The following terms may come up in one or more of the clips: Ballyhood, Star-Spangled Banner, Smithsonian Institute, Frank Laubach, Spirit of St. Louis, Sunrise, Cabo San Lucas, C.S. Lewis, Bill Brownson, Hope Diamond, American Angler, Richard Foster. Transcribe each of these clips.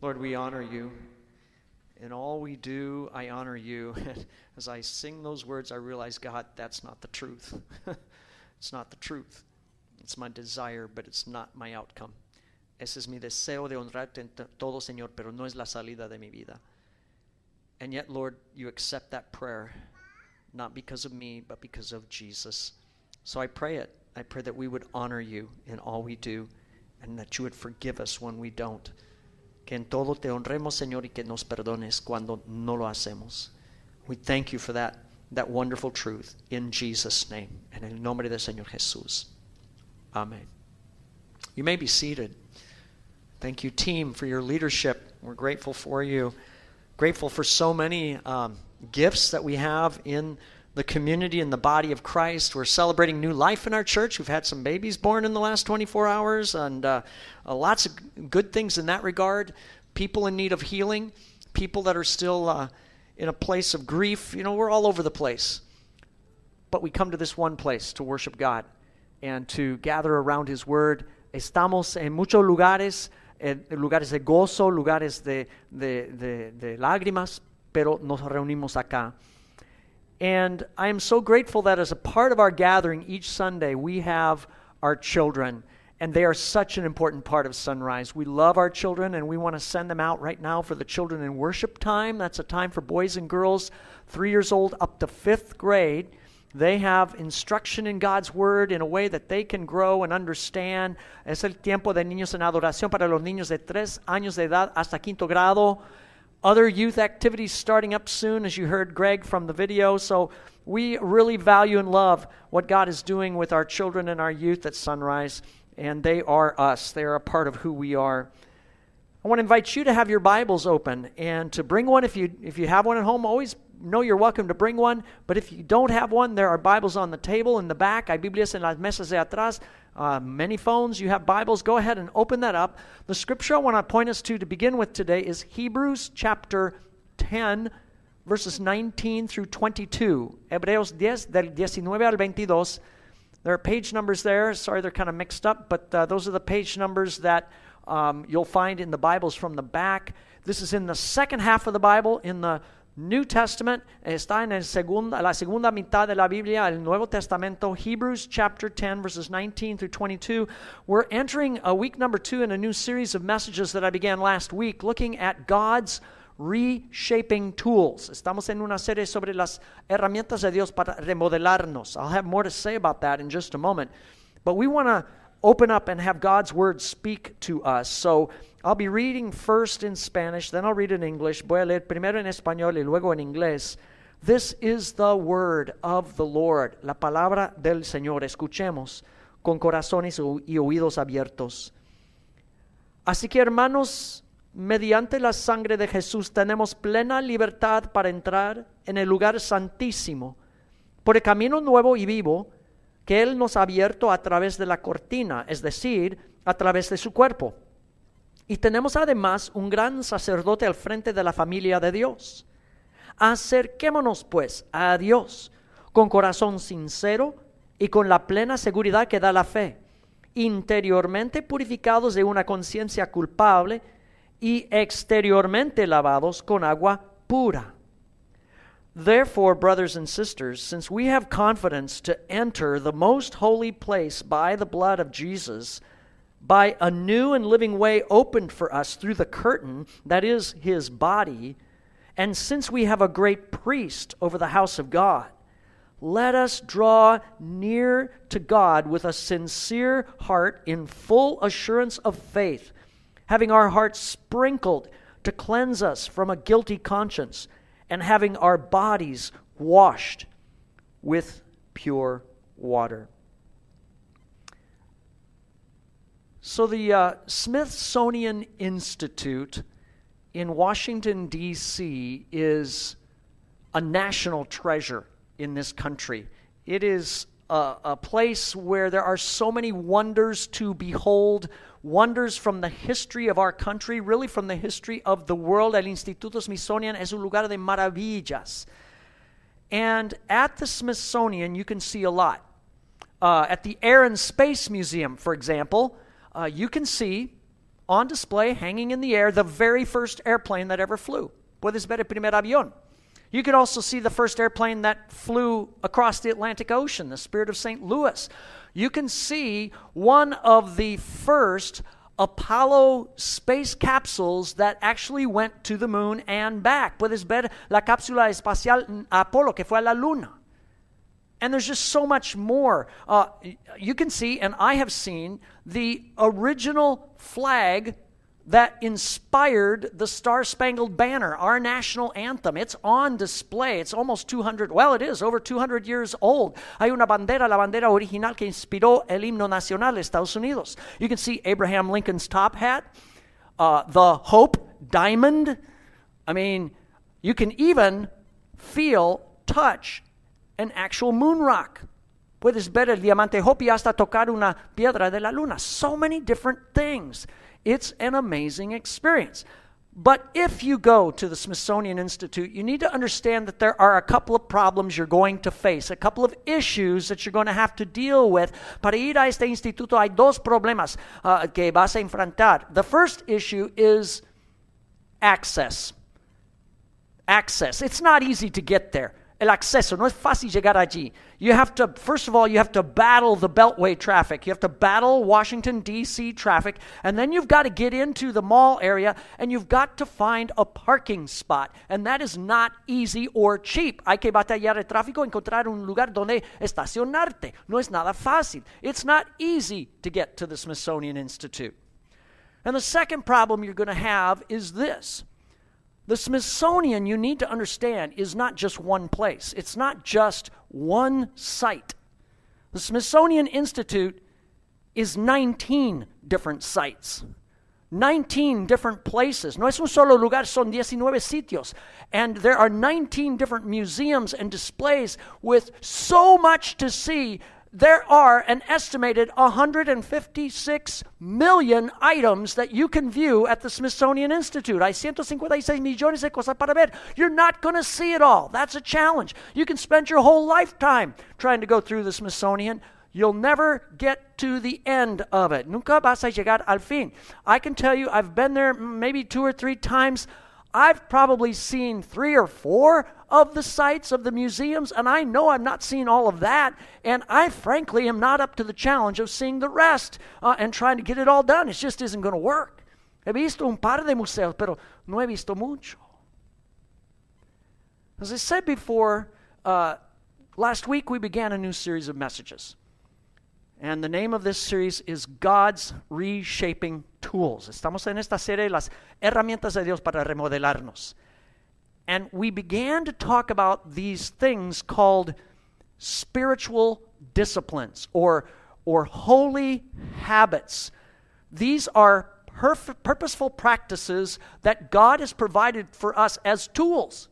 Lord, we honor you. In all we do, I honor you. As I sing those words, I realize, God, that's not the truth. It's not the truth. It's my desire, but it's not my outcome. Ese es mi deseo de honrarte en todo, Señor, pero no es la salida de mi vida. And yet, Lord, you accept that prayer, not because of me, but because of Jesus. So I pray it. I pray that we would honor you in all we do, and that you would forgive us when we don't. Que en todo te honremos, Señor, y que nos perdones cuando no lo hacemos. We thank you for that wonderful truth in Jesus' name. En el nombre del Señor Jesús. Amen. You may be seated. Thank you, team, for your leadership. We're grateful for you. Grateful for so many gifts that we have in the community and the body of Christ. We're celebrating new life in our church. We've had some babies born in the last 24 hours, and lots of good things in that regard. People in need of healing, people that are still in a place of grief. You know, we're all over the place. But we come to this one place to worship God and to gather around his word. Estamos en muchos lugares, lugares de gozo, lugares de lágrimas, pero nos reunimos acá. And I am so grateful that as a part of our gathering each Sunday, we have our children, and they are such an important part of Sunrise. We love our children, and we want to send them out right now for the children in worship time. That's a time for boys and girls, 3 years old up to fifth grade. They have instruction in God's Word in a way that they can grow and understand. Es el tiempo de niños en adoración para los niños de 3 años de edad hasta quinto grado. Other youth activities starting up soon, as you heard, Greg, from the video. So we really value and love what God is doing with our children and our youth at Sunrise, and they are us. They are a part of who we are. I want to invite you to have your Bibles open and to bring one. If you have one at home, always know you're welcome to bring one. But if you don't have one, there are Bibles on the table in the back. Hay Biblias en las mesas de atrás. Many phones, you have Bibles. Go ahead and open that up. The scripture I want to point us to begin with today is Hebrews chapter 10, verses 19 through 22. Hebreos 10, del 19 al 22. There are page numbers there. Sorry, they're kind of mixed up, but those are the page numbers that you'll find in the Bibles from the back. This is in the second half of the Bible, in the New Testament. Está en la segunda mitad de la Biblia, el Nuevo Testamento. Hebrews chapter 10, verses 19 through 22. We're entering week number 2 in a new series of messages that I began last week, looking at God's reshaping tools. Estamos en una serie sobre las herramientas de Dios para remodelarnos. I'll have more to say about that in just a moment. But we want to open up and have God's word speak to us. So I'll be reading first in Spanish, then I'll read in English. Voy a leer primero en español y luego en inglés. This is the word of the Lord, la palabra del Señor. Escuchemos con corazones y oídos abiertos. Así que, hermanos, mediante la sangre de Jesús tenemos plena libertad para entrar en el lugar santísimo, por el camino nuevo y vivo que Él nos ha abierto a través de la cortina, es decir, a través de su cuerpo. Y tenemos además un gran sacerdote al frente de la familia de Dios. Acerquémonos pues a Dios con corazón sincero y con la plena seguridad que da la fe, interiormente purificados de una conciencia culpable y exteriormente lavados con agua pura. Therefore, brothers and sisters, since we have confidence to enter the most holy place by the blood of Jesus, by a new and living way opened for us through the curtain, that is his body, and since we have a great priest over the house of God, let us draw near to God with a sincere heart in full assurance of faith, having our hearts sprinkled to cleanse us from a guilty conscience, and having our bodies washed with pure water. So the Smithsonian Institute in Washington, D.C. is a national treasure in this country. It is a place where there are so many wonders to behold, wonders from the history of our country, really from the history of the world. El Instituto Smithsonian es un lugar de maravillas. And at the Smithsonian, you can see a lot. At the Air and Space Museum, for example, you can see on display, hanging in the air, the very first airplane that ever flew. Puedes ver el primer avión. You could also see the first airplane that flew across the Atlantic Ocean, the Spirit of St. Louis. You can see one of the first Apollo space capsules that actually went to the moon and back. Puedes ver la cápsula espacial Apolo, que fue a la luna. And there's just so much more. You can see, and I have seen, the original flag that inspired the Star-Spangled Banner, our national anthem. It's on display. It's almost 200, well, it is over 200 years old. Hay una bandera, la bandera original que inspiró el himno nacional de Estados Unidos. You can see Abraham Lincoln's top hat, the Hope Diamond. I mean, you can even feel, touch, an actual moon rock. Puedes ver el diamante Hopi hasta tocar una piedra de la luna. So many different things. It's an amazing experience. But if you go to the Smithsonian Institute, you need to understand that there are a couple of problems you're going to face, a couple of issues that you're going to have to deal with. Para ir a este instituto hay dos problemas que vas a enfrentar. The first issue is access. Access. It's not easy to get there. El acceso, no es fácil llegar allí. You have to, first of all, you have to battle the Beltway traffic. You have to battle Washington, D.C. traffic. And then you've got to get into the mall area, and you've got to find a parking spot. And that is not easy or cheap. Hay que batallar el tráfico, encontrar un lugar donde estacionarte. No es nada fácil. It's not easy to get to the Smithsonian Institute. And the second problem you're going to have is this. The Smithsonian, you need to understand, is not just one place. It's not just one site. The Smithsonian Institute is 19 different sites, 19 different places. No es un solo lugar, son 19 sitios. And there are 19 different museums and displays with so much to see. There are an estimated 156 million items that you can view at the Smithsonian Institute. Hay 156 millones de cosas para ver. You're not going to see it all. That's a challenge. You can spend your whole lifetime trying to go through the Smithsonian. You'll never get to the end of it. Nunca vas a llegar al fin. I can tell you, I've been there maybe 2 or 3 times. I've probably seen 3 or 4 of the sites of the museums, and I know I'm not seeing all of that, and I frankly am not up to the challenge of seeing the rest and trying to get it all done. It just isn't going to work. He visto un par de museos, pero no he visto mucho. As I said before, last week we began a new series of messages. And the name of this series is God's Reshaping Tools. Estamos en esta serie, las herramientas de Dios para remodelarnos. And we began to talk about these things called spiritual disciplines or holy habits. These are purposeful practices that God has provided for us as tools.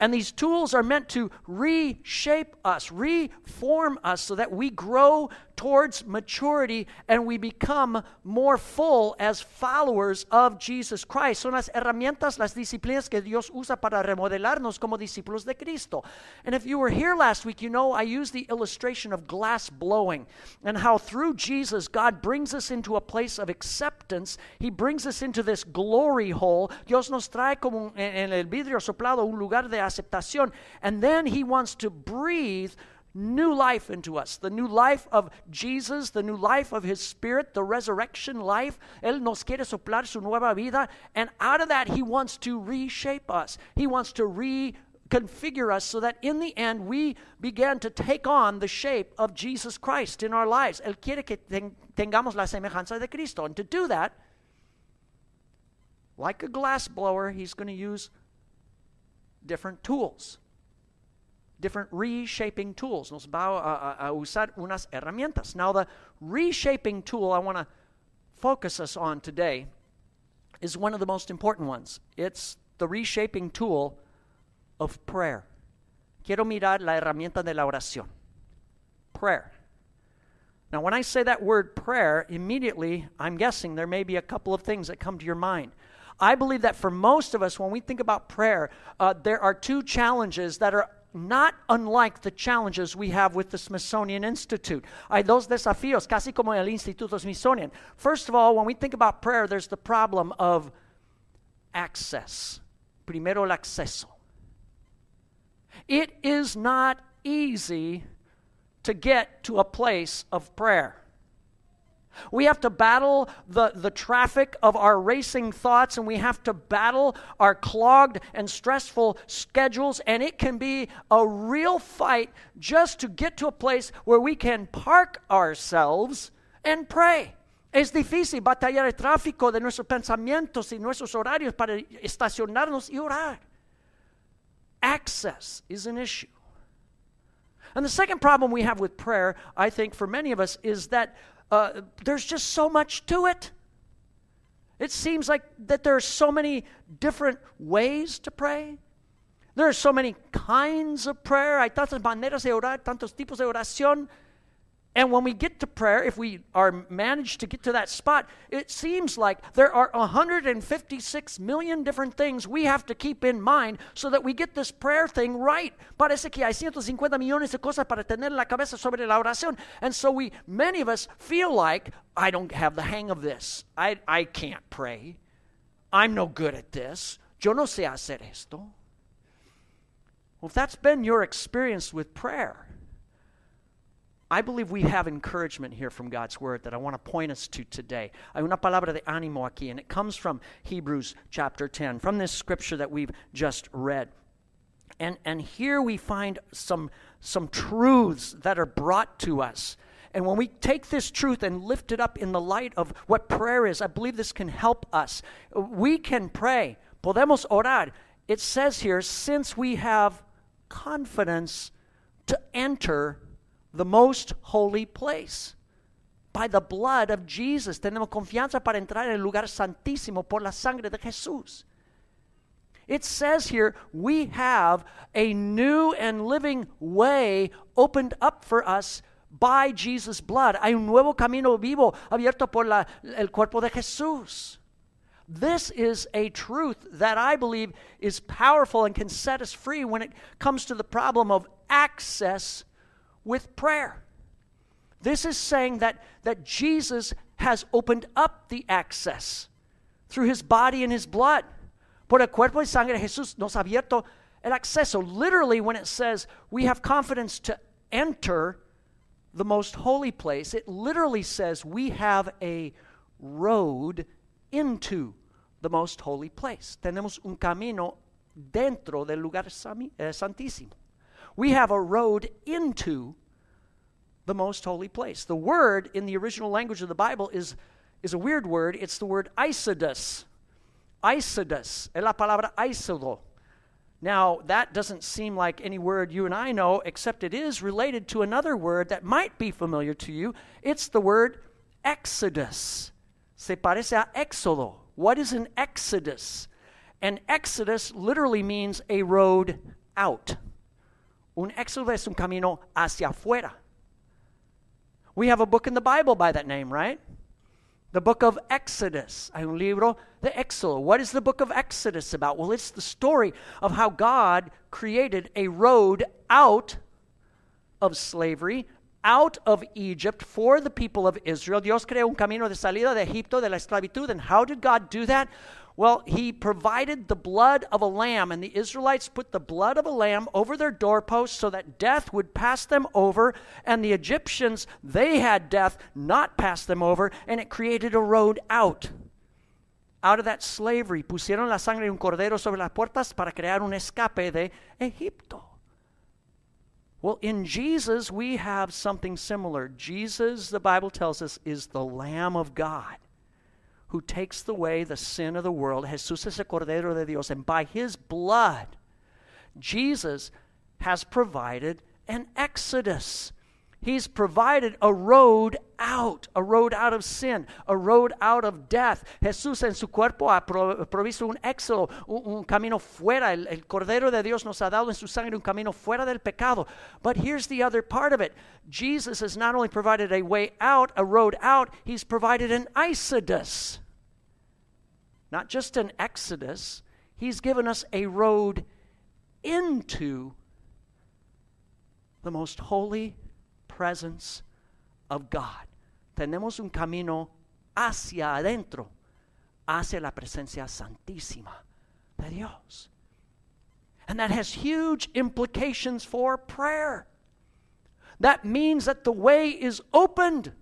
And these tools are meant to reshape us, reform us, so that we grow towards maturity and we become more full as followers of Jesus Christ. Son las herramientas, las disciplinas que Dios usa para remodelarnos como discípulos de Cristo. And if you were here last week, you know I used the illustration of glass blowing and how through Jesus, God brings us into a place of acceptance. He brings us into this glory hole. Dios nos trae como en el vidrio soplado un lugar de aceptación. And then He wants to breathe new life into us, the new life of Jesus, the new life of His Spirit, the resurrection life. Él nos quiere soplar su nueva vida, and out of that He wants to reshape us. He wants to reconfigure us so that in the end we begin to take on the shape of Jesus Christ in our lives. Él quiere que tengamos la semejanza de Cristo, and to do that, like a glass blower, He's going to use different tools. Different reshaping tools. Nos va a usar unas herramientas. Now, the reshaping tool I want to focus us on today is one of the most important ones. It's the reshaping tool of prayer. Quiero mirar la herramienta de la oración. Prayer. Now, when I say that word prayer, immediately I'm guessing there may be a couple of things that come to your mind. I believe that for most of us, when we think about prayer, there are two challenges that are not unlike the challenges we have with the Smithsonian Institute. Hay dos desafíos, casi como el Instituto Smithsonian. First of all, when we think about prayer, there's the problem of access. Primero el acceso. It is not easy to get to a place of prayer. We have to battle the traffic of our racing thoughts, and we have to battle our clogged and stressful schedules, and it can be a real fight just to get to a place where we can park ourselves and pray. Es difícil batallar el tráfico de nuestros pensamientos y nuestros horarios para estacionarnos y orar. Access is an issue. And the second problem we have with prayer, I think for many of us, is that there's just so much to it. It seems like that there are so many different ways to pray. There are so many kinds of prayer. Hay tantas maneras de orar, tantos tipos de oración. And when we get to prayer, if we are managed to get to that spot, it seems like there are 156 million different things we have to keep in mind so that we get this prayer thing right. Parece que hay 150 millones de cosas para tener la cabeza sobre la oración. And so many of us feel like, I don't have the hang of this. I can't pray. I'm no good at this. Yo no sé hacer esto. Well, if that's been your experience with prayer, I believe we have encouragement here from God's Word that I want to point us to today. Hay una palabra de ánimo aquí, and it comes from Hebrews chapter 10, from this scripture that we've just read. And here we find some truths that are brought to us. And when we take this truth and lift it up in the light of what prayer is, I believe this can help us. We can pray. Podemos orar. It says here, since we have confidence to enter the most holy place. By the blood of Jesus, tenemos confianza para entrar en el lugar santísimo por la sangre de Jesús. It says here, we have a new and living way opened up for us by Jesus' blood. Hay un nuevo camino vivo abierto por el cuerpo de Jesús. This is a truth that I believe is powerful and can set us free when it comes to the problem of access with prayer. This is saying that Jesus has opened up the access through his body and his blood. Por el cuerpo y sangre de Jesús nos ha abierto el acceso. Literally, when it says we have confidence to enter the most holy place, it literally says we have a road into the most holy place. Tenemos un camino dentro del lugar santísimo. We have a road into the most holy place. The word in the original language of the Bible is a weird word. It's the word eisedos. Eisedos. Es la palabra eisedo. Now, that doesn't seem like any word you and I know, except it is related to another word that might be familiar to you. It's the word exodus. Se parece a éxodo. What is an exodus? An exodus literally means a road out. Un éxodo es un camino hacia afuera. We have a book in the Bible by that name, right? The book of Exodus. Hay un libro de Éxodo. What is the book of Exodus about? Well, it's the story of how God created a road out of slavery, out of Egypt for the people of Israel. Dios creó un camino de salida de Egipto, de la esclavitud. And how did God do that? Well, he provided the blood of a lamb, and the Israelites put the blood of a lamb over their doorposts so that death would pass them over, and the Egyptians, they had death not pass them over, and it created a road out. Out of that slavery, pusieron la sangre de un cordero sobre las puertas para crear un escape de Egipto. Well, in Jesus, we have something similar. Jesus, the Bible tells us, is the Lamb of God, who takes away the sin of the world. Jesús es el Cordero de Dios. And by his blood, Jesus has provided an exodus. He's provided a road out of sin, a road out of death. Jesús en su cuerpo ha provisto un éxodo, un camino fuera. El Cordero de Dios nos ha dado en su sangre un camino fuera del pecado. But here's the other part of it. Jesus has not only provided a way out, a road out, he's provided an eisedos. Not just an exodus, he's given us a road into the most holy presence of God. Tenemos un camino hacia adentro, hacia la presencia santísima de Dios. And that has huge implications for prayer. That means that the way is opened.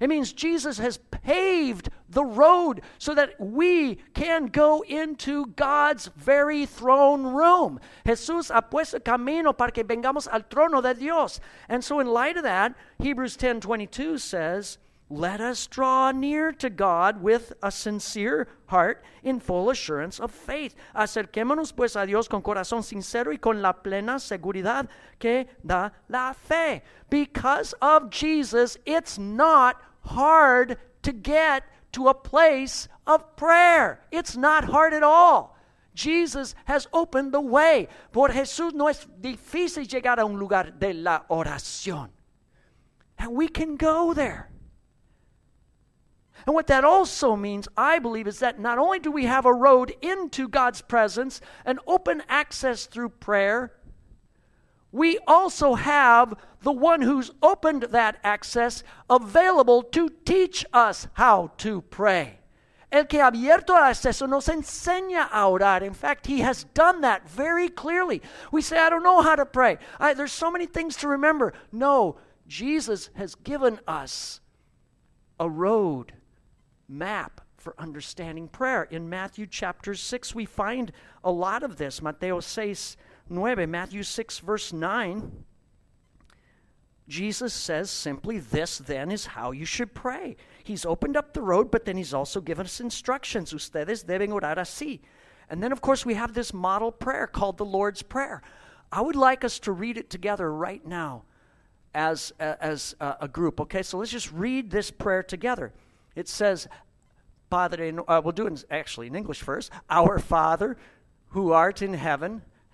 It means Jesus has paved the road so that we can go into God's very throne room. Jesús ha puesto camino para que vengamos al trono de Dios. And so in light of that, Hebrews 10:22 says, let us draw near to God with a sincere heart in full assurance of faith. Acerquémonos pues a Dios con corazón sincero y con la plena seguridad que da la fe. Because of Jesus, it's not hard to get to a place of prayer. It's not hard at all. Jesus has opened the way. Por Jesús no es difícil llegar a un lugar de la oración. And we can go there. And what that also means, I believe, is that not only do we have a road into God's presence and open access through prayer, we also have the one who's opened that access available to teach us how to pray. El que ha abierto el acceso nos enseña a orar. In fact, he has done that very clearly. We say, I don't know how to pray. There's so many things to remember. No, Jesus has given us a road map for understanding prayer. In Matthew chapter 6, we find a lot of this. Matthew 6, verse 9, Jesus says simply, this then is how you should pray. He's opened up the road, but then he's also given us instructions. Ustedes deben orar así. And then, of course, we have this model prayer called the Lord's Prayer. I would like us to read it together right now as a group. Okay, so let's just read this prayer together. It says, we'll do it actually in English first. Our Father, who art in heaven,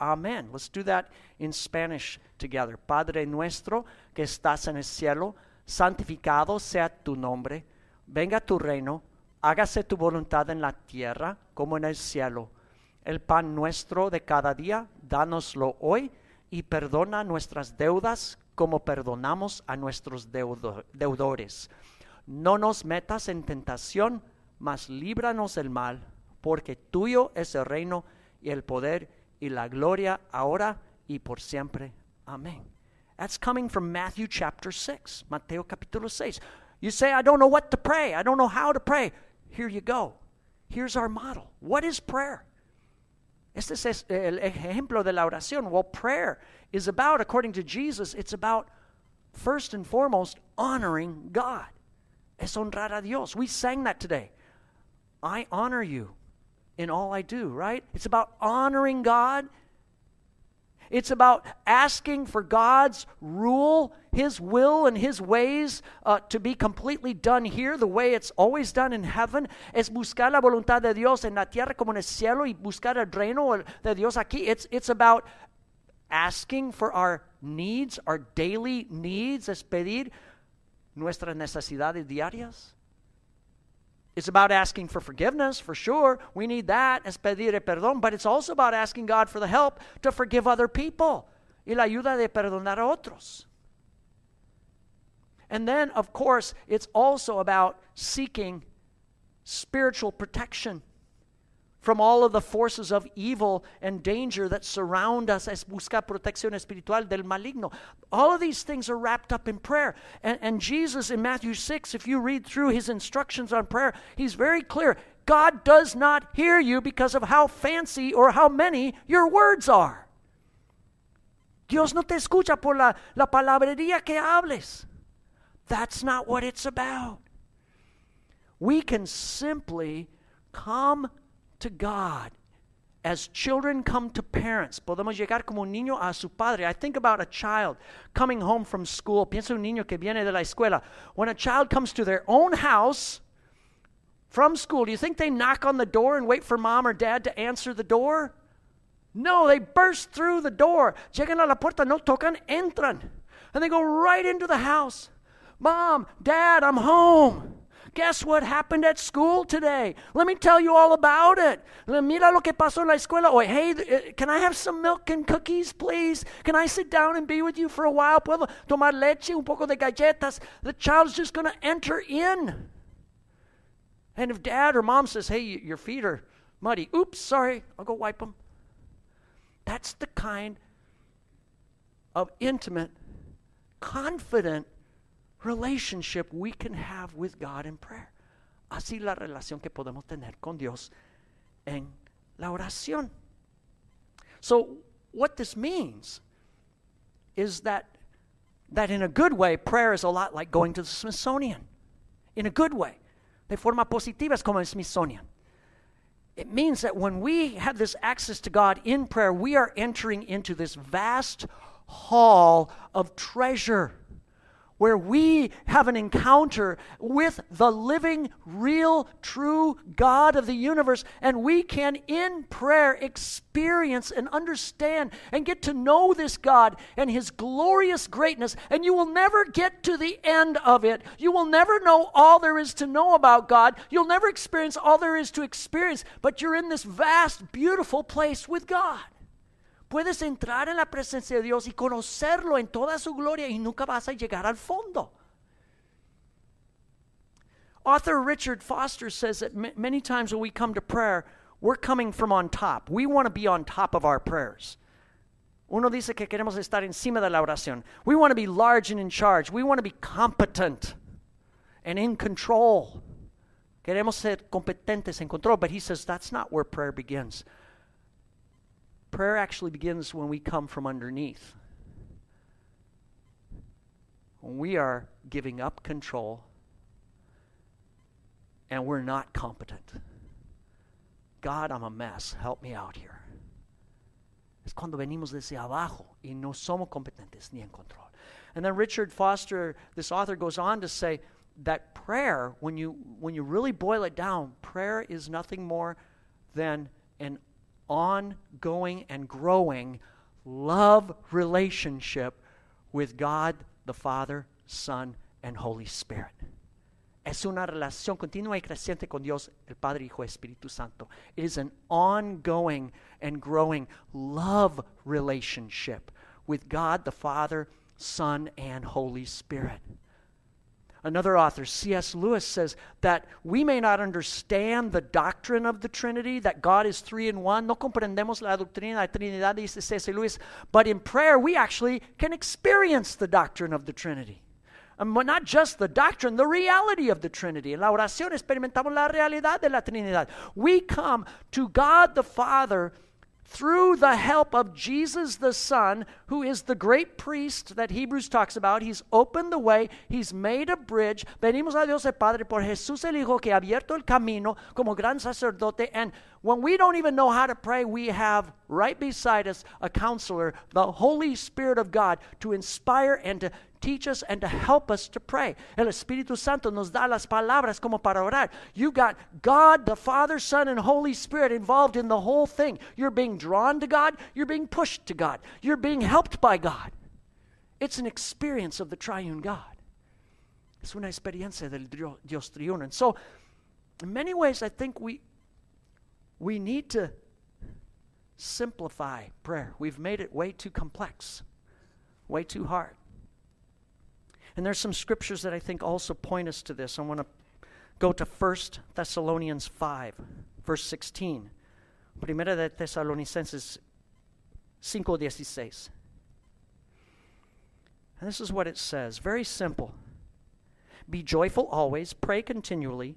Amen. Let's do that in Spanish together. Padre nuestro que estás en el cielo, santificado sea tu nombre. Venga tu reino, hágase tu voluntad en la tierra como en el cielo. El pan nuestro de cada día, dánoslo hoy y perdona nuestras deudas como perdonamos a nuestros deudores. No nos metas en tentación, mas líbranos del mal, porque tuyo es el reino y el poder y la gloria ahora y por siempre. Amen. That's coming from Matthew chapter 6, Mateo capítulo 6. You say, I don't know what to pray. I don't know how to pray. Here you go. Here's our model. What is prayer? Este es el ejemplo de la oración. Well, prayer is about, according to Jesus, it's about first and foremost honoring God. Es honrar a Dios. We sang that today. I honor you in all I do, right? It's about honoring God. It's about asking for God's rule, His will and His ways to be completely done here, the way it's always done in heaven. Es buscar la voluntad de Dios en la tierra como en el cielo y buscar el reino de Dios aquí. It's about asking for our needs, our daily needs. Es pedir nuestras necesidades diarias. It's about asking for forgiveness, for sure. We need that, es pedir perdón. But it's also about asking God for the help to forgive other people. Y la ayuda de perdonar a otros. And then, of course, it's also about seeking spiritual protection from all of the forces of evil and danger that surround us. Es buscar protección espiritual del maligno. All of these things are wrapped up in prayer. And Jesus in Matthew 6, if you read through his instructions on prayer, he's very clear. God does not hear you because of how fancy or how many your words are. Dios no te escucha por la palabrería que hables. That's not what it's about. We can simply come to God as children come to parents. Podemos llegar como un niño a su padre. I think about a child coming home from school. Pienso un niño que viene de la escuela. When a child comes to their own house from school, do you think they knock on the door and wait for mom or dad to answer the door? No, they burst through the door. Llegan a la puerta, no tocan, entran. And they go right into the house. Mom, Dad, I'm home. Guess what happened at school today? Let me tell you all about it. Mira lo que pasó en la escuela. Oh, hey, can I have some milk and cookies, please? Can I sit down and be with you for a while? Puedo tomar leche, un poco de galletas. The child's just going to enter in. And if Dad or Mom says, hey, your feet are muddy. Oops, sorry, I'll go wipe them. That's the kind of intimate, confident relationship we can have with God in prayer. Así la relación que podemos tener con Dios en la oración. So what this means is that in a good way, prayer is a lot like going to the Smithsonian. In a good way. De forma positiva es como el Smithsonian. It means that when we have this access to God in prayer, we are entering into this vast hall of treasure where we have an encounter with the living, real, true God of the universe, and we can, in prayer, experience and understand and get to know this God and His glorious greatness, and you will never get to the end of it. You will never know all there is to know about God. You'll never experience all there is to experience, but you're in this vast, beautiful place with God. Puedes entrar en la presencia de Dios y conocerlo en toda su gloria y nunca vas a llegar al fondo. Author Richard Foster says that many times when we come to prayer, we're coming from on top. We want to be on top of our prayers. Uno dice que queremos estar encima de la oración. We want to be large and in charge. We want to be competent and in control. Queremos ser competentes en control. But he says that's not where prayer begins. Prayer actually begins when we come from underneath. When we are giving up control and we're not competent. God, I'm a mess. Help me out here. Es cuando venimos desde abajo y no somos competentes ni en control. And then Richard Foster, this author, goes on to say that prayer, when you really boil it down, prayer is nothing more than an ongoing and growing love relationship with God, the Father, Son, and Holy Spirit. Es una relación continua y creciente con Dios, el Padre, Hijo, Espíritu Santo. It is an ongoing and growing love relationship with God, the Father, Son, and Holy Spirit. Another author, C.S. Lewis, says that we may not understand the doctrine of the Trinity, that God is three in one. No comprendemos la doctrina de la Trinidad, dice C.S. Lewis. But in prayer, we actually can experience the doctrine of the Trinity. And not just the doctrine, the reality of the Trinity. En la oración experimentamos la realidad de la Trinidad. We come to God the Father through the help of Jesus the Son, who is the great priest that Hebrews talks about. He's opened the way. He's made a bridge. Venimos a Dios el Padre por Jesús el Hijo que ha abierto el camino como gran sacerdote. And when we don't even know how to pray, we have right beside us a counselor, the Holy Spirit of God, to inspire and to teach us and to help us to pray. El Espíritu Santo nos da las palabras como para orar. You've got God, the Father, Son, and Holy Spirit involved in the whole thing. You're being drawn to God. You're being pushed to God. You're being helped by God. It's an experience of the triune God. Es una experiencia del Dios triuno. And so, in many ways, I think we need to simplify prayer. We've made it way too complex, way too hard. And there's some scriptures that I think also point us to this. I want to go to 1 Thessalonians 5, verse 16. Primera de Tesalonicenses 5:16. And this is what it says, very simple. Be joyful always, pray continually,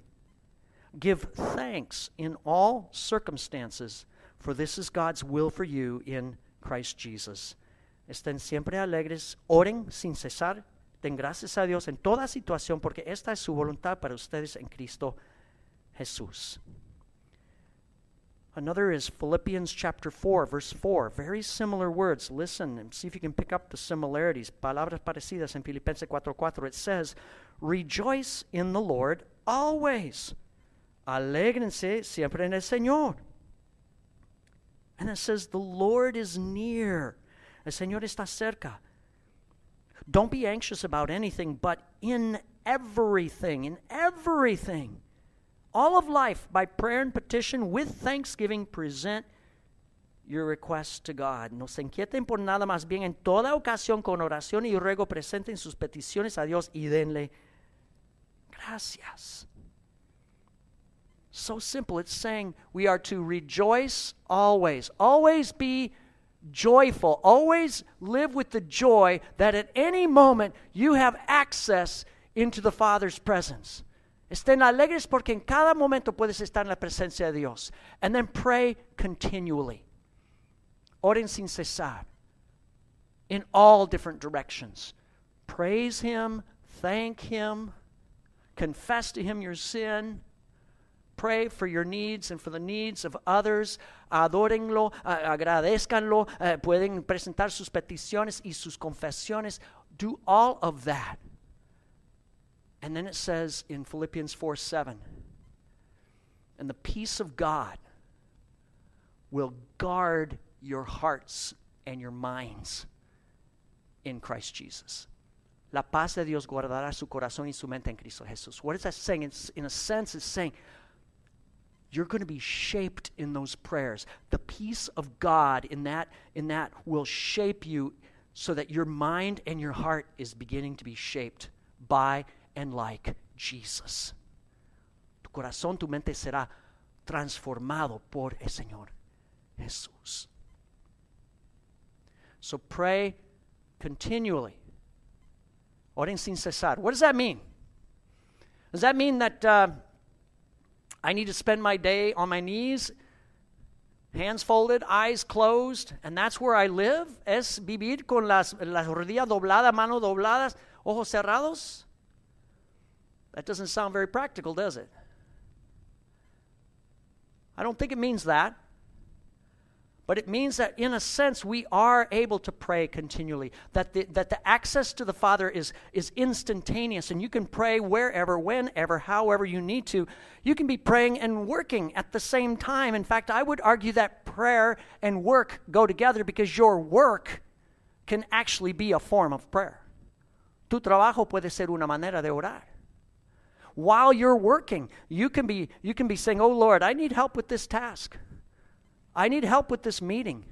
give thanks in all circumstances, for this is God's will for you in Christ Jesus. Estén siempre alegres, oren sin cesar. Den gracias a Dios en toda situación, porque esta es su voluntad para ustedes en Cristo Jesús. Another is Philippians chapter 4, verse 4. Very similar words. Listen and see if you can pick up the similarities. Palabras parecidas en Filipenses 4:4. It says, rejoice in the Lord always. Alégrense siempre en el Señor. And it says, the Lord is near. El Señor está cerca. Don't be anxious about anything, but in everything, all of life, by prayer and petition, with thanksgiving, present your request to God. No se inquieten por nada, más bien en toda ocasión con oración y ruego presenten sus peticiones a Dios y denle gracias. So simple. It's saying we are to rejoice always. Always be joyful. Always live with the joy that at any moment you have access into the Father's presence. Estén alegres porque en cada momento puedes estar en la presencia de Dios. And then pray continually. Oren sin cesar. In all different directions. Praise Him. Thank Him. Confess to Him your sin. Pray for your needs and for the needs of others. Adórenlo, agradezcanlo. Pueden presentar sus peticiones y sus confesiones. Do all of that. And then it says in Philippians 4:7, and the peace of God will guard your hearts and your minds in Christ Jesus. La paz de Dios guardará su corazón y su mente en Cristo Jesús. What is that saying? It's, in a sense, it's saying, you're going to be shaped in those prayers. The peace of God in that will shape you so that your mind and your heart is beginning to be shaped by and like Jesus. Tu corazón, tu mente será transformado por el Señor Jesús. So pray continually. Oren sin cesar. What does that mean? Does that mean that I need to spend my day on my knees, hands folded, eyes closed, and that's where I live? Es vivir con las rodillas dobladas, manos dobladas, ojos cerrados? That doesn't sound very practical, does it? I don't think it means that. But it means that, in a sense, we are able to pray continually. That the access to the Father is instantaneous, and you can pray wherever, whenever, however you need to. You can be praying and working at the same time. In fact, I would argue that prayer and work go together because your work can actually be a form of prayer. Tu trabajo puede ser una manera de orar. While you're working, you can be saying, "Oh Lord, I need help with this task. I need help with this meeting.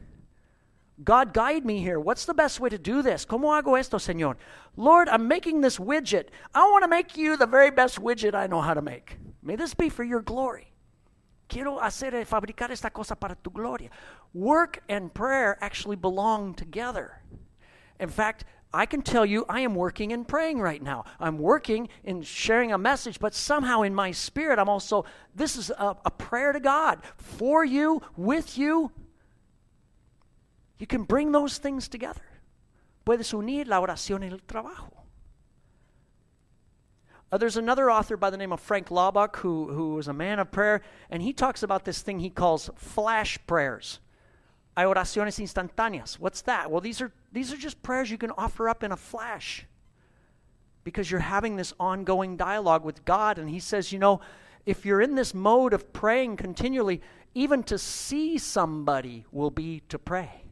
God, guide me here. What's the best way to do this? ¿Cómo hago esto, Señor? Lord, I'm making this widget. I want to make you the very best widget I know how to make. May this be for your glory. Quiero fabricar esta cosa para tu gloria." Work and prayer actually belong together. In fact, I can tell you I am working and praying right now. I'm working and sharing a message, but somehow in my spirit I'm also, this is a prayer to God for you, with you. You can bring those things together. Puedes unir la oración y el trabajo. There's another author by the name of Frank Laubach who is a man of prayer, and he talks about this thing he calls flash prayers. Hay oraciones instantáneas. What's that? Well, these are just prayers you can offer up in a flash because you're having this ongoing dialogue with God. And he says, you know, if you're in this mode of praying continually, even to see somebody will be to pray.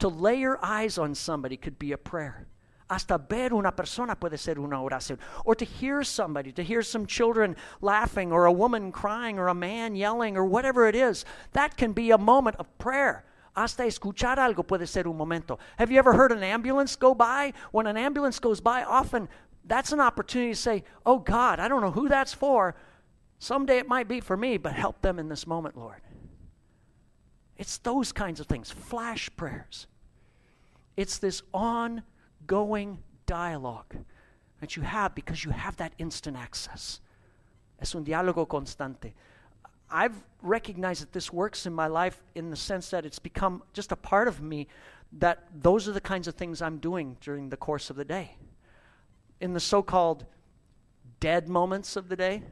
To lay your eyes on somebody could be a prayer. Hasta ver una persona puede ser una oración. Or to hear somebody, to hear some children laughing, or a woman crying, or a man yelling, or whatever it is. That can be a moment of prayer. Hasta escuchar algo puede ser un momento. Have you ever heard an ambulance go by? When an ambulance goes by, often that's an opportunity to say, "Oh God, I don't know who that's for. Someday it might be for me, but help them in this moment, Lord." It's those kinds of things, flash prayers. It's this ongoing dialogue that you have because you have that instant access. Es un diálogo constante. I've recognized that this works in my life in the sense that it's become just a part of me, that those are the kinds of things I'm doing during the course of the day. In the so-called dead moments of the day,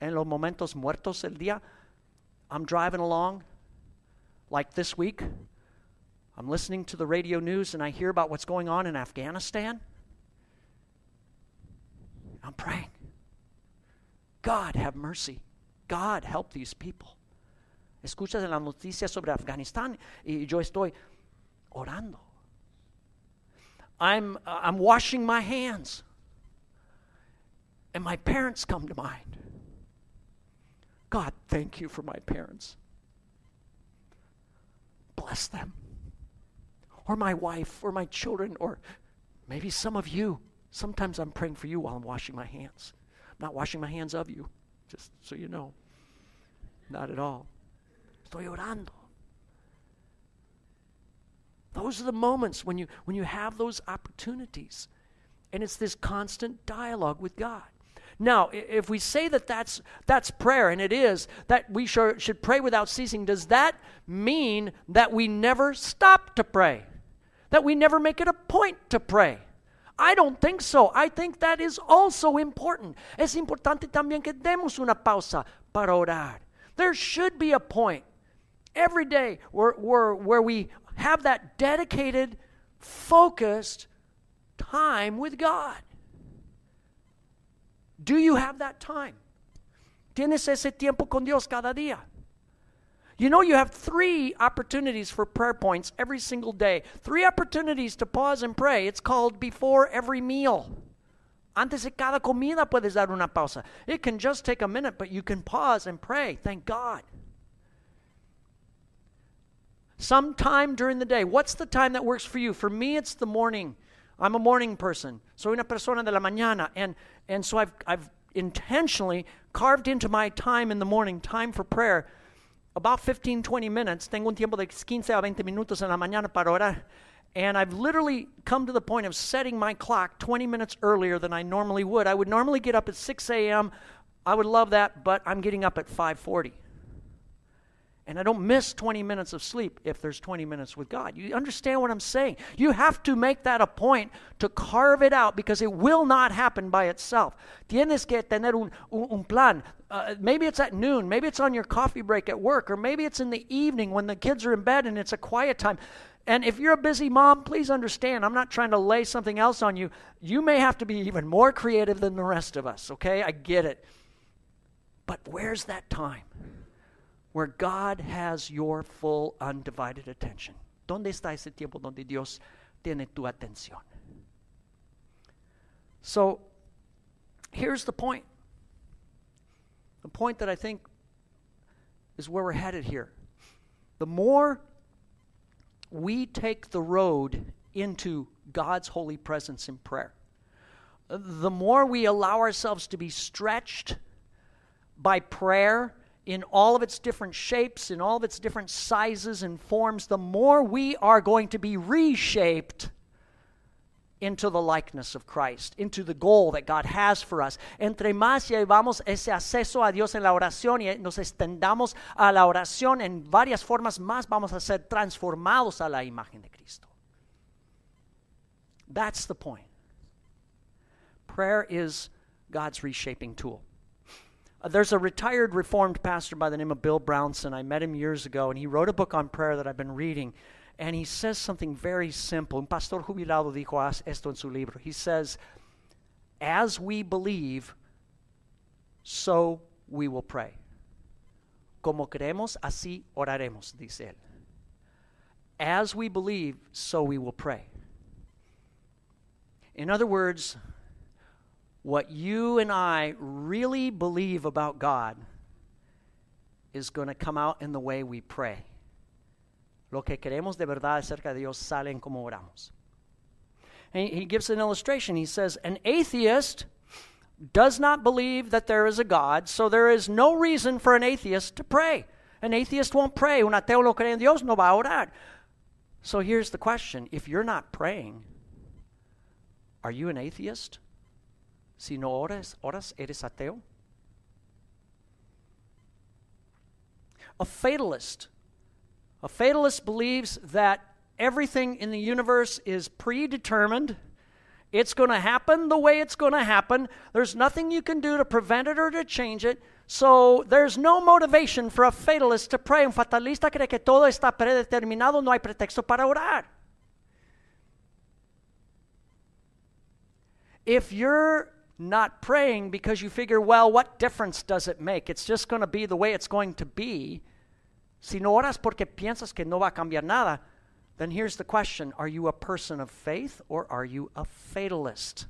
en los momentos muertos del día, I'm driving along, like this week, I'm listening to the radio news and I hear about what's going on in Afghanistan. I'm praying. God, have mercy. God, help these people. Escuchas en las noticias sobre Afganistán y yo estoy orando. I'm washing my hands. And my parents come to mind. God, thank you for my parents. Bless them. Or my wife, or my children, or maybe some of you. Sometimes I'm praying for you while I'm washing my hands. I'm not washing my hands of you, just so you know. Not at all. Estoy orando. Those are the moments when you have those opportunities. And it's this constant dialogue with God. Now, if we say that that's prayer, and it is, that we should pray without ceasing, does that mean that we never stop to pray? That we never make it a point to pray? I don't think so. I think that is also important. Es importante también que demos una pausa para orar. There should be a point every day where we have that dedicated, focused time with God. Do you have that time? ¿Tienes ese tiempo con Dios cada día? You know you have 3 opportunities for prayer points every single day. 3 opportunities to pause and pray. It's called before every meal. Antes de cada comida puedes dar una pausa. It can just take a minute, but you can pause and pray. Thank God. Sometime during the day. What's the time that works for you? For me, it's the morning. I'm a morning person. Soy una persona de la mañana. And so I've intentionally carved into my time in the morning, time for prayer, about 15, 20 minutes. Tengo un tiempo de 15 a 20 minutos en la mañana para orar. And I've literally come to the point of setting my clock 20 minutes earlier than I normally would. I would normally get up at 6 a.m. I would love that, but I'm getting up at 5:40. And I don't miss 20 minutes of sleep if there's 20 minutes with God. You understand what I'm saying? You have to make that a point to carve it out because it will not happen by itself. Tienes que tener un plan. Maybe it's at noon. Maybe it's on your coffee break at work. Or maybe it's in the evening when the kids are in bed and it's a quiet time. And if you're a busy mom, please understand, I'm not trying to lay something else on you. You may have to be even more creative than the rest of us, okay? I get it. But where's that time where God has your full, undivided attention? ¿Dónde está ese tiempo donde Dios tiene tu atención? So, here's the point. The point that I think is where we're headed here. The more we take the road into God's holy presence in prayer, the more we allow ourselves to be stretched by prayer in all of its different shapes, in all of its different sizes and forms, the more we are going to be reshaped into the likeness of Christ, into the goal that God has for us. Entre más llevamos ese acceso a Dios en la oración y nos extendamos a la oración en varias formas más, vamos a ser transformados a la imagen de Cristo. That's the point. Prayer is God's reshaping tool. There's a retired Reformed pastor by the name of Bill Brownson. I met him years ago, and he wrote a book on prayer that I've been reading. And he says something very simple. Un pastor jubilado dijo esto en su libro. He says, as we believe, so we will pray. Como creemos, así oraremos, dice él. As we believe, so we will pray. In other words, what you and I really believe about God is going to come out in the way we pray. Lo que queremos de verdad acerca de Dios salen como oramos. And he gives an illustration. He says, an atheist does not believe that there is a God, so there is no reason for an atheist to pray. An atheist won't pray. Un ateo no cree en Dios, no va a orar. So here's the question. If you're not praying, are you an atheist? Si no oras, eres ateo. A fatalist believes that everything in the universe is predetermined. It's going to happen the way it's going to happen. There's nothing you can do to prevent it or to change it. So there's no motivation for a fatalist to pray. Un fatalista cree que todo está predeterminado, no hay pretexto para orar. If you're not praying because you figure, well, what difference does it make? It's just going to be the way it's going to be. Si no oras porque piensas que no va a cambiar nada, then here's the question. Are you a person of faith or are you a fatalist?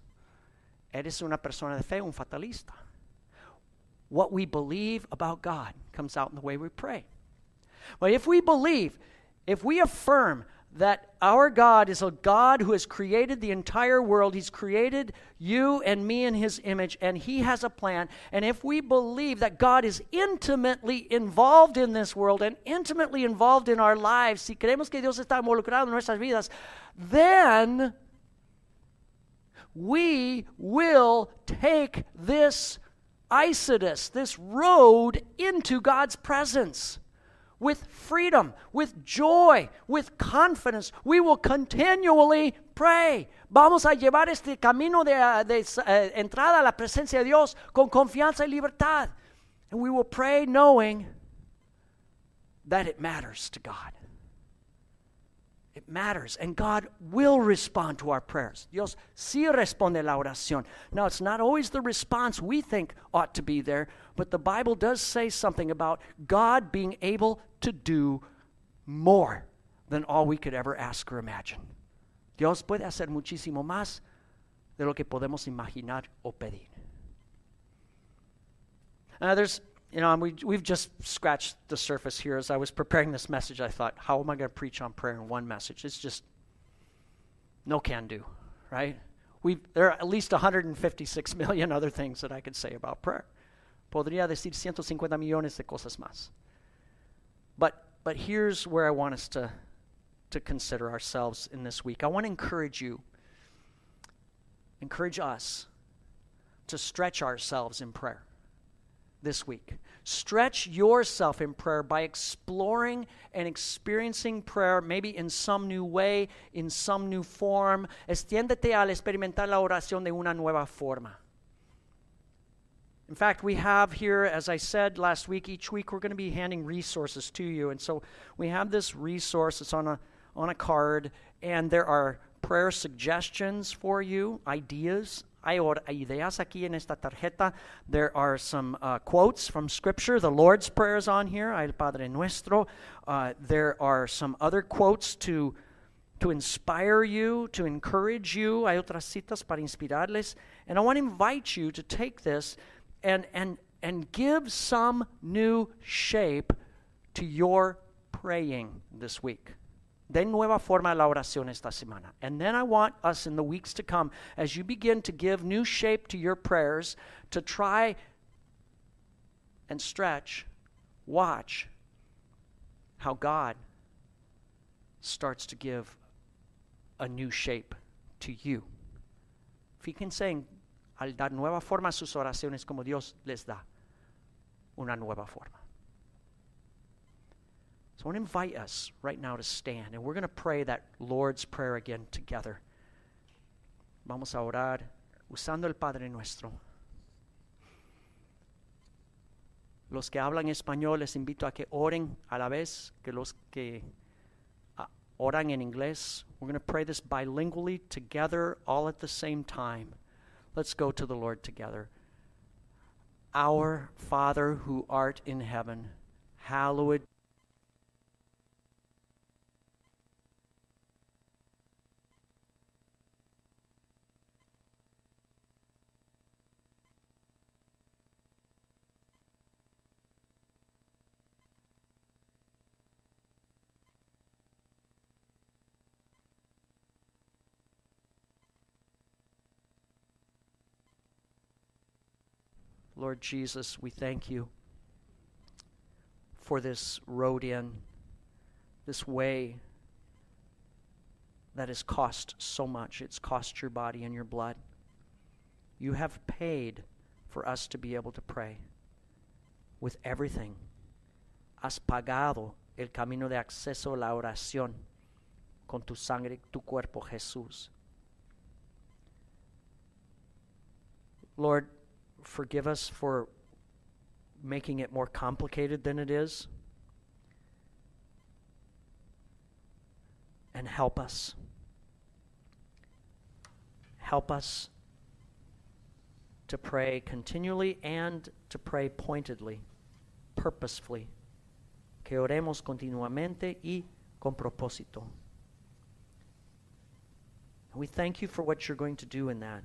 Eres una persona de fe, un fatalista. What we believe about God comes out in the way we pray. But if we believe, if we affirm that our God is a God who has created the entire world, he's created you and me in his image, and he has a plan, and if we believe that God is intimately involved in this world and intimately involved in our lives, si creemos que Dios está involucrado en nuestras vidas, then we will take this Isidus, this road into God's presence with freedom, with joy, with confidence. We will continually pray. Vamos a llevar este camino de entrada a la presencia de Dios con confianza y libertad. And we will pray knowing that it matters to God. It matters, and God will respond to our prayers. Dios sí responde la oración. Now, it's not always the response we think ought to be there, but the Bible does say something about God being able to do more than all we could ever ask or imagine. Dios puede hacer muchísimo más de lo que podemos imaginar o pedir. There's we've just scratched the surface here. As I was preparing this message, I thought, how am I going to preach on prayer in one message? It's just no can do, right? There are at least 156 million other things that I could say about prayer. Podría decir 150 millones de cosas más. But here's where I want us to consider ourselves in this week. I want to encourage you, encourage us to stretch ourselves in prayer. This week, stretch yourself in prayer by exploring and experiencing prayer, maybe in some new way, in some new form. Extiéndete al experimentar la oración de una nueva forma. In fact, we have here, as I said last week, each week we're going to be handing resources to you. And so we have this resource. It's on a card, and there are prayer suggestions for you, ideas. Hay ideas aquí en esta tarjeta. There are some quotes from Scripture. The Lord's Prayer is on here. El Padre Nuestro. There are some other quotes to inspire you, to encourage you. Hay otras citas para inspirarles. And I want to invite you to take this and give some new shape to your praying this week. De nueva forma la oración esta semana. And then I want us in the weeks to come, as you begin to give new shape to your prayers, to try and stretch, watch how God starts to give a new shape to you. Fíjense al dar nueva forma a sus oraciones como Dios les da una nueva forma. So I want to invite us right now to stand, and we're going to pray that Lord's Prayer again together. Vamos a orar usando el Padre Nuestro. Los que hablan español les invito a que oren a la vez que los que oran en inglés. We're going to pray this bilingually together, all at the same time. Let's go to the Lord together. Our Father who art in heaven, hallowed Lord Jesus, we thank you for this road in, this way that has cost so much. It's cost your body and your blood. You have paid for us to be able to pray with everything. Has pagado el camino de acceso a la oración con tu sangre, tu cuerpo, Jesús. Lord, forgive us for making it more complicated than it is. And help us. Help us to pray continually and to pray pointedly, purposefully. Que oremos continuamente y con propósito. We thank you for what you're going to do in that.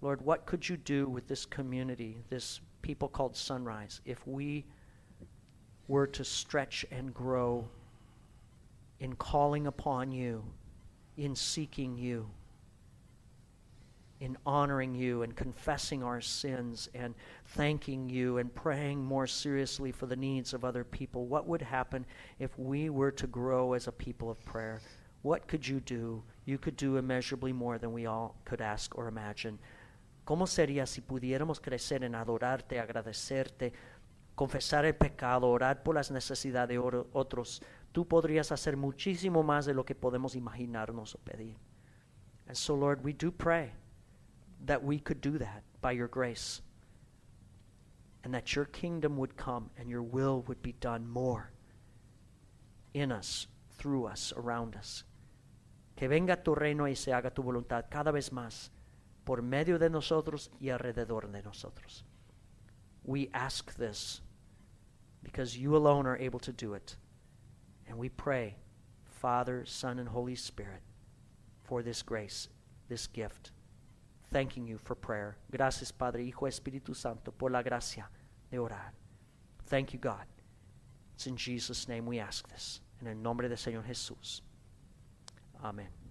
Lord, what could you do with this community, this people called Sunrise, if we were to stretch and grow in calling upon you, in seeking you, in honoring you and confessing our sins and thanking you and praying more seriously for the needs of other people? What would happen if we were to grow as a people of prayer? What could you do? You could do immeasurably more than we all could ask or imagine. ¿Cómo sería si pudiéramos crecer en adorarte, agradecerte, confesar el pecado, orar por las necesidades de otros? Tú podrías hacer muchísimo más de lo que podemos imaginarnos o pedir. And so, Lord, we do pray that we could do that by your grace, and that your kingdom would come and your will would be done more in us, through us, around us. Que venga tu reino y se haga tu voluntad cada vez más por medio de nosotros y alrededor de nosotros. We ask this because you alone are able to do it. And we pray, Father, Son, and Holy Spirit, for this grace, this gift. Thanking you for prayer. Gracias, Padre, Hijo, Espíritu Santo, por la gracia de orar. Thank you, God. It's in Jesus' name we ask this. En el nombre del Señor Jesús. Amen.